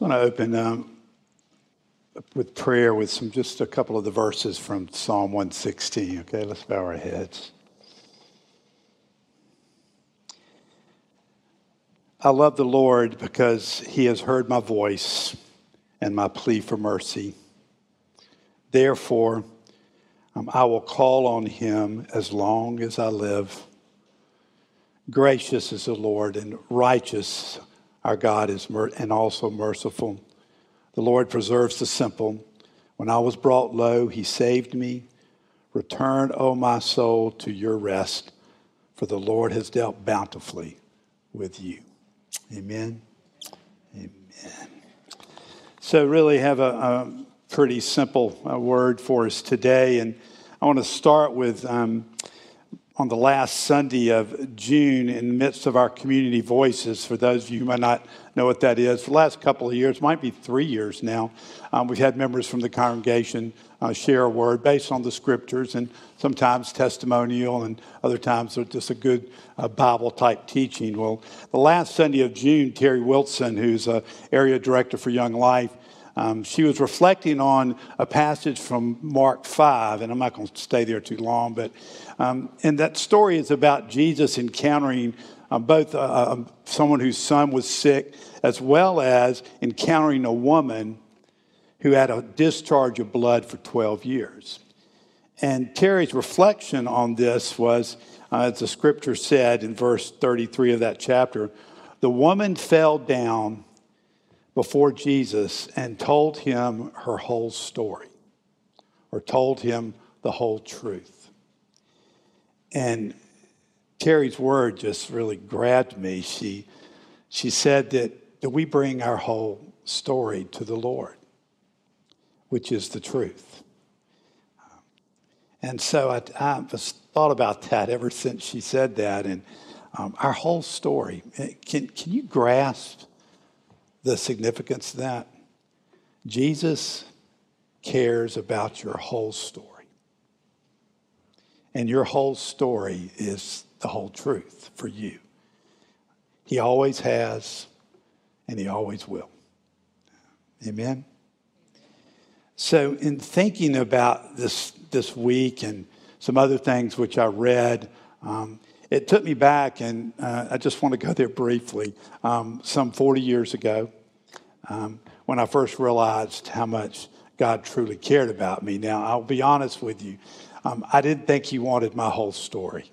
So I want to open with prayer with just a couple of the verses from Psalm 116. Okay, let's bow our heads. I love the Lord because he has heard my voice and my plea for mercy. Therefore, I will call on him as long as I live. Gracious is the Lord and righteous our God is and also merciful. The Lord preserves the simple. When I was brought low, he saved me. Return, O my soul, to your rest, for the Lord has dealt bountifully with you. Amen. Amen. So really have a pretty simple word for us today. And I want to start with on the last Sunday of June in the midst of our community voices. For those of you who might not know what that is, for the last couple of years, might be 3 years now, we've had members from the congregation share a word based on the scriptures, and sometimes testimonial and other times just a good Bible-type teaching. Well, the last Sunday of June, Terry Wilson, who's an area director for Young Life, she was reflecting on a passage from Mark 5, and I'm not going to stay there too long, but and that story is about Jesus encountering both someone whose son was sick, as well as encountering a woman who had a discharge of blood for 12 years. And Terry's reflection on this was, as the scripture said in verse 33 of that chapter, the woman fell down before Jesus and told him her whole story, or told him the whole truth. And Terry's word just really grabbed me. She said that we bring our whole story to the Lord, which is the truth. And so I've thought about that ever since she said that. And our whole story. Can you grasp the significance of that? Jesus cares about your whole story. And your whole story is the whole truth for you. He always has, and he always will. Amen? So in thinking about this week and some other things which I read, it took me back, and I just want to go there briefly, some 40 years ago, when I first realized how much God truly cared about me. Now, I'll be honest with you, I didn't think he wanted my whole story.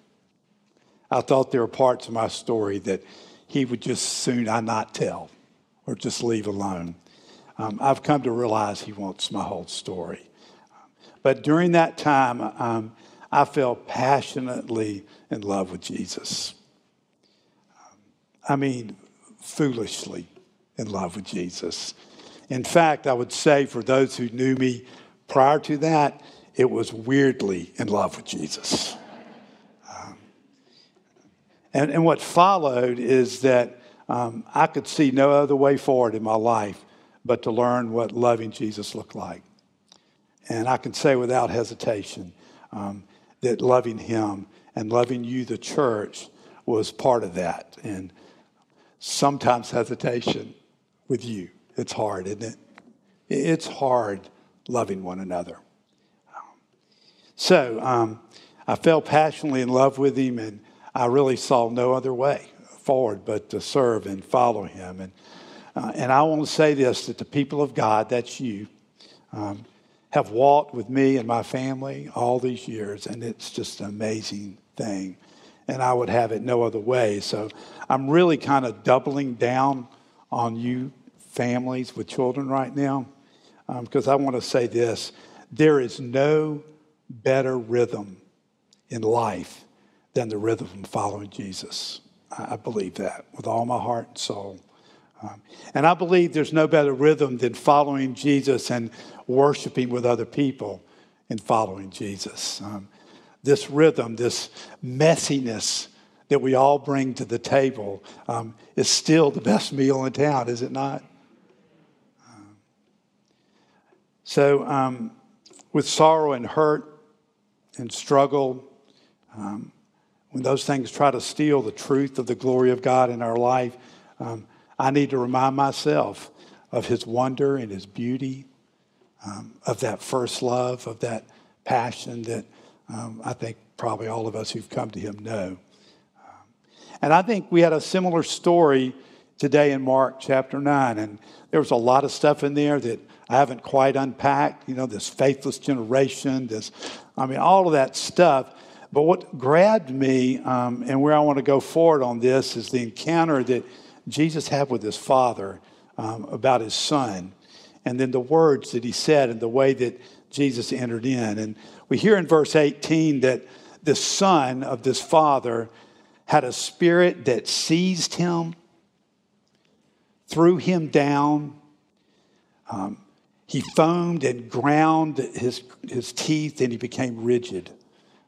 I thought there were parts of my story that he would just soon I not tell or just leave alone. I've come to realize he wants my whole story. But during that time, I fell passionately in love with Jesus. I mean, foolishly in love with Jesus. In fact, I would say for those who knew me prior to that, it was weirdly in love with Jesus. And what followed is that I could see no other way forward in my life but to learn what loving Jesus looked like. And I can say without hesitation that loving him and loving you, the church, was part of that. And sometimes hesitation with you. It's hard, isn't it? It's hard loving one another. So I fell passionately in love with him, and I really saw no other way forward but to serve and follow him. And I want to say this, that the people of God, that's you, have walked with me and my family all these years, and it's just an amazing thing. And I would have it no other way. So I'm really kind of doubling down on you families with children right now, because I want to say this. There is no better rhythm in life than the rhythm of following Jesus. I believe that with all my heart and soul. And I believe there's no better rhythm than following Jesus and worshiping with other people and following Jesus. This rhythm, this messiness that we all bring to the table is still the best meal in town, is it not? So with sorrow and hurt and struggle, when those things try to steal the truth of the glory of God in our life, I need to remind myself of his wonder and his beauty, of that first love, of that passion that I think probably all of us who've come to him know. And I think we had a similar story today in Mark chapter 9. And there was a lot of stuff in there that I haven't quite unpacked. You know, this faithless generation, all of that stuff. But what grabbed me and where I want to go forward on this is the encounter that Jesus had with his father about his son. And then the words that he said and the way that Jesus entered in. And we hear in verse 18 that the son of this father had a spirit that seized him, threw him down. He foamed and ground his teeth, and he became rigid.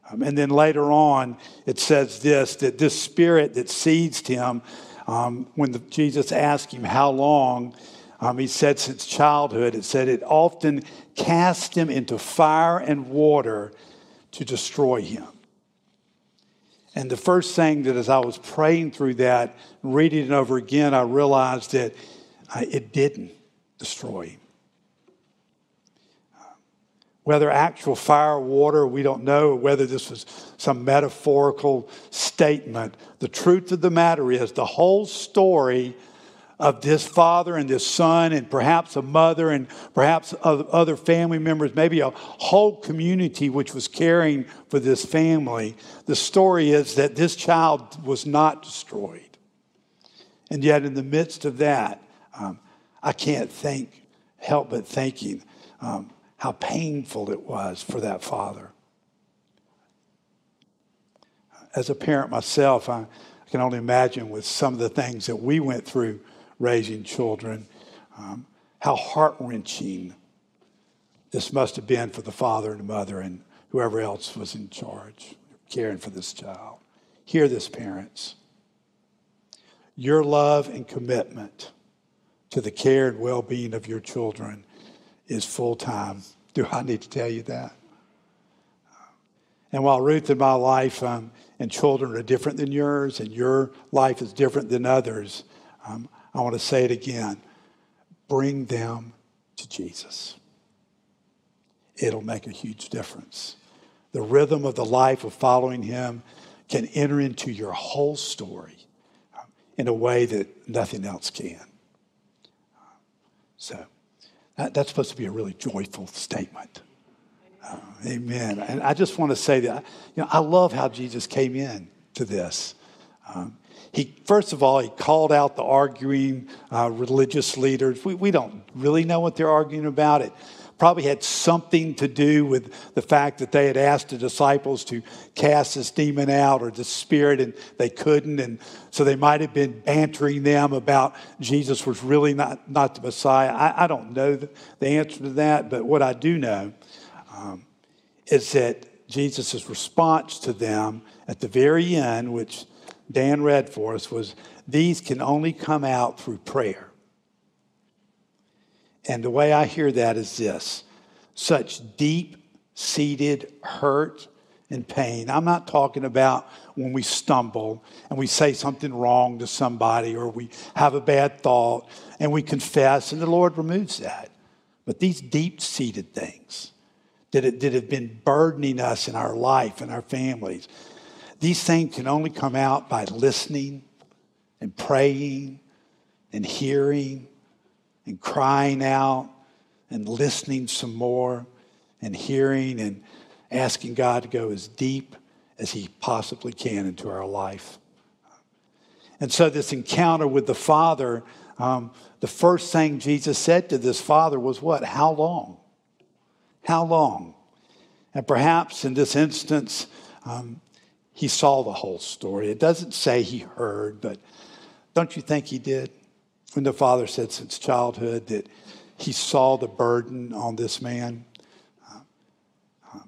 And then later on, it says this, that this spirit that seized him, when Jesus asked him how long, he said since childhood, it said it often cast him into fire and water to destroy him. And the first thing that as I was praying through that, reading it over again, I realized that it didn't destroy him. Whether actual fire or water, we don't know, whether this was some metaphorical statement. The truth of the matter is the whole story of this father and this son and perhaps a mother and perhaps other family members, maybe a whole community which was caring for this family. The story is that this child was not destroyed. And yet in the midst of that, I can't help but thinking how painful it was for that father. As a parent myself, I can only imagine with some of the things that we went through raising children, how heart-wrenching this must have been for the father and the mother and whoever else was in charge, caring for this child. Hear this, parents. Your love and commitment to the care and well-being of your children is full-time. Do I need to tell you that? And while Ruth and my life and children are different than yours and your life is different than others, I want to say it again. Bring them to Jesus. It'll make a huge difference. The rhythm of the life of following him can enter into your whole story in a way that nothing else can. So that's supposed to be a really joyful statement. Amen. And I just want to say that, I love how Jesus came in to this. First of all, he called out the arguing religious leaders. We don't really know what they're arguing about. It probably had something to do with the fact that they had asked the disciples to cast this demon out or this spirit, and they couldn't. And so they might have been bantering them about Jesus was really not the Messiah. I don't know the answer to that, but what I do know is that Jesus' response to them at the very end, which Dan read for us, was these can only come out through prayer. And the way I hear that is this, such deep-seated hurt and pain. I'm not talking about when we stumble and we say something wrong to somebody or we have a bad thought and we confess and the Lord removes that. But these deep-seated things that have been burdening us in our life and our families, these things can only come out by listening and praying and hearing and crying out and listening some more and hearing and asking God to go as deep as he possibly can into our life. And so this encounter with the Father, the first thing Jesus said to this Father was what? How long? How long? And perhaps in this instance, he saw the whole story. It doesn't say he heard, but don't you think he did? When the father said since childhood that he saw the burden on this man,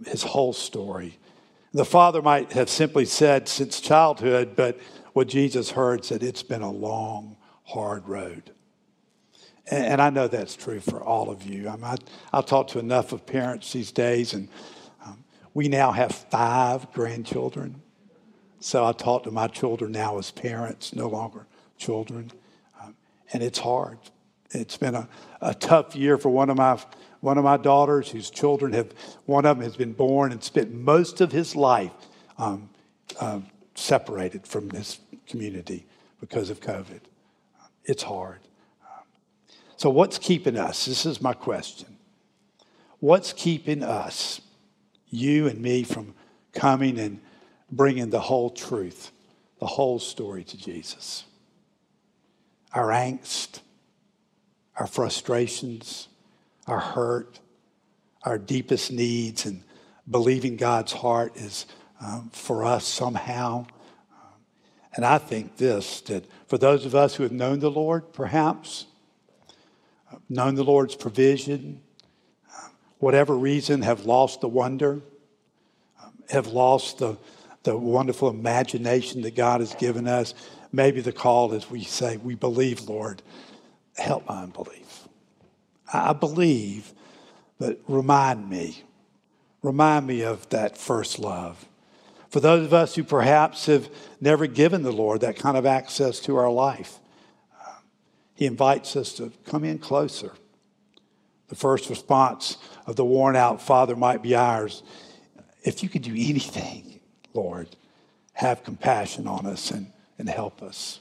his whole story. The father might have simply said since childhood, but what Jesus heard said it's been a long, hard road. And I know that's true for all of you. I talk to enough of parents these days, and we now have 5 grandchildren. So I talk to my children now as parents, no longer children. And it's hard. It's been a tough year for one of my daughters, whose children have, one of them has been born and spent most of his life separated from this community because of COVID. It's hard. So what's keeping us? This is my question. What's keeping us, you and me, from coming and bringing the whole truth, the whole story to Jesus? Our angst, our frustrations, our hurt, our deepest needs, and believing God's heart is for us somehow. And I think this, that for those of us who have known the Lord, perhaps, known the Lord's provision, whatever reason, have lost the wonder, have lost the wonderful imagination that God has given us. Maybe the call is we say, we believe, Lord, help my unbelief. I believe, but remind me of that first love. For those of us who perhaps have never given the Lord that kind of access to our life, he invites us to come in closer. The first response of the worn out father might be ours. If you could do anything, Lord, have compassion on us and help us.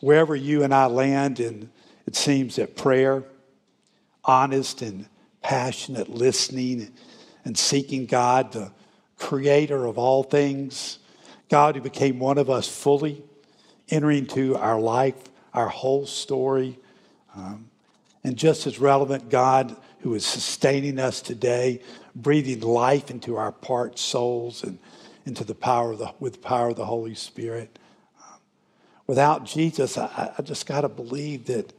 Wherever you and I land, and it seems that prayer, honest and passionate listening and seeking God, the creator of all things, God who became one of us fully, entering into our life, our whole story, and just as relevant, God who is sustaining us today, breathing life into our parts, souls, and into the power of with the power of the Holy Spirit. Without Jesus, I just got to believe that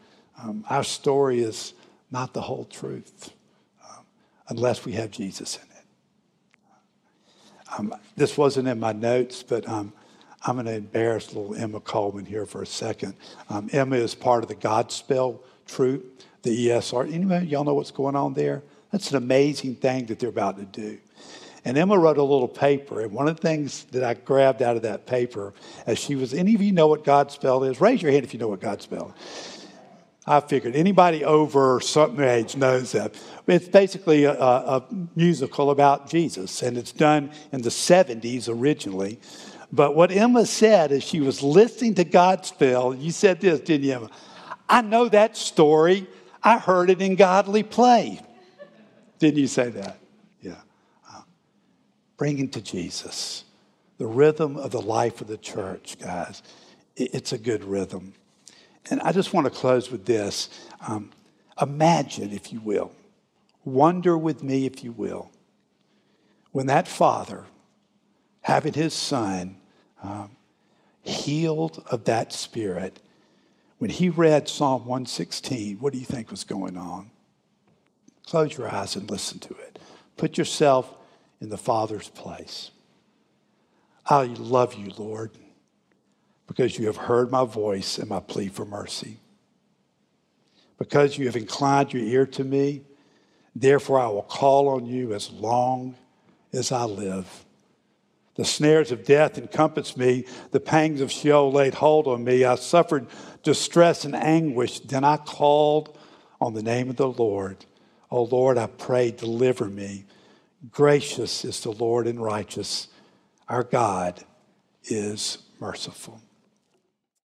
our story is not the whole truth unless we have Jesus in it. This wasn't in my notes, but I'm going to embarrass little Emma Coleman here for a second. Emma is part of the Godspell troop, the ESR. Anybody, y'all know what's going on there? That's an amazing thing that they're about to do. And Emma wrote a little paper, and one of the things that I grabbed out of that paper as she was, any of you know what Godspell is? Raise your hand if you know what Godspell is. I figured anybody over something age knows that. It's basically a musical about Jesus, and it's done in the 70s originally. But what Emma said as she was listening to Godspell, you said this, didn't you, Emma? I know that story. I heard it in Godly Play. Didn't you say that? Yeah. Bringing to Jesus the rhythm of the life of the church, guys. It's a good rhythm. And I just want to close with this. Imagine, if you will, wonder with me, if you will, when that father, having his son healed of that spirit, when he read Psalm 116, what do you think was going on? Close your eyes and listen to it. Put yourself in the Father's place. I love you, Lord, because you have heard my voice and my plea for mercy. Because you have inclined your ear to me, therefore I will call on you as long as I live. The snares of death encompassed me. The pangs of Sheol laid hold on me. I suffered distress and anguish. Then I called on the name of the Lord. O Lord, I pray, deliver me. Gracious is the Lord and righteous. Our God is merciful.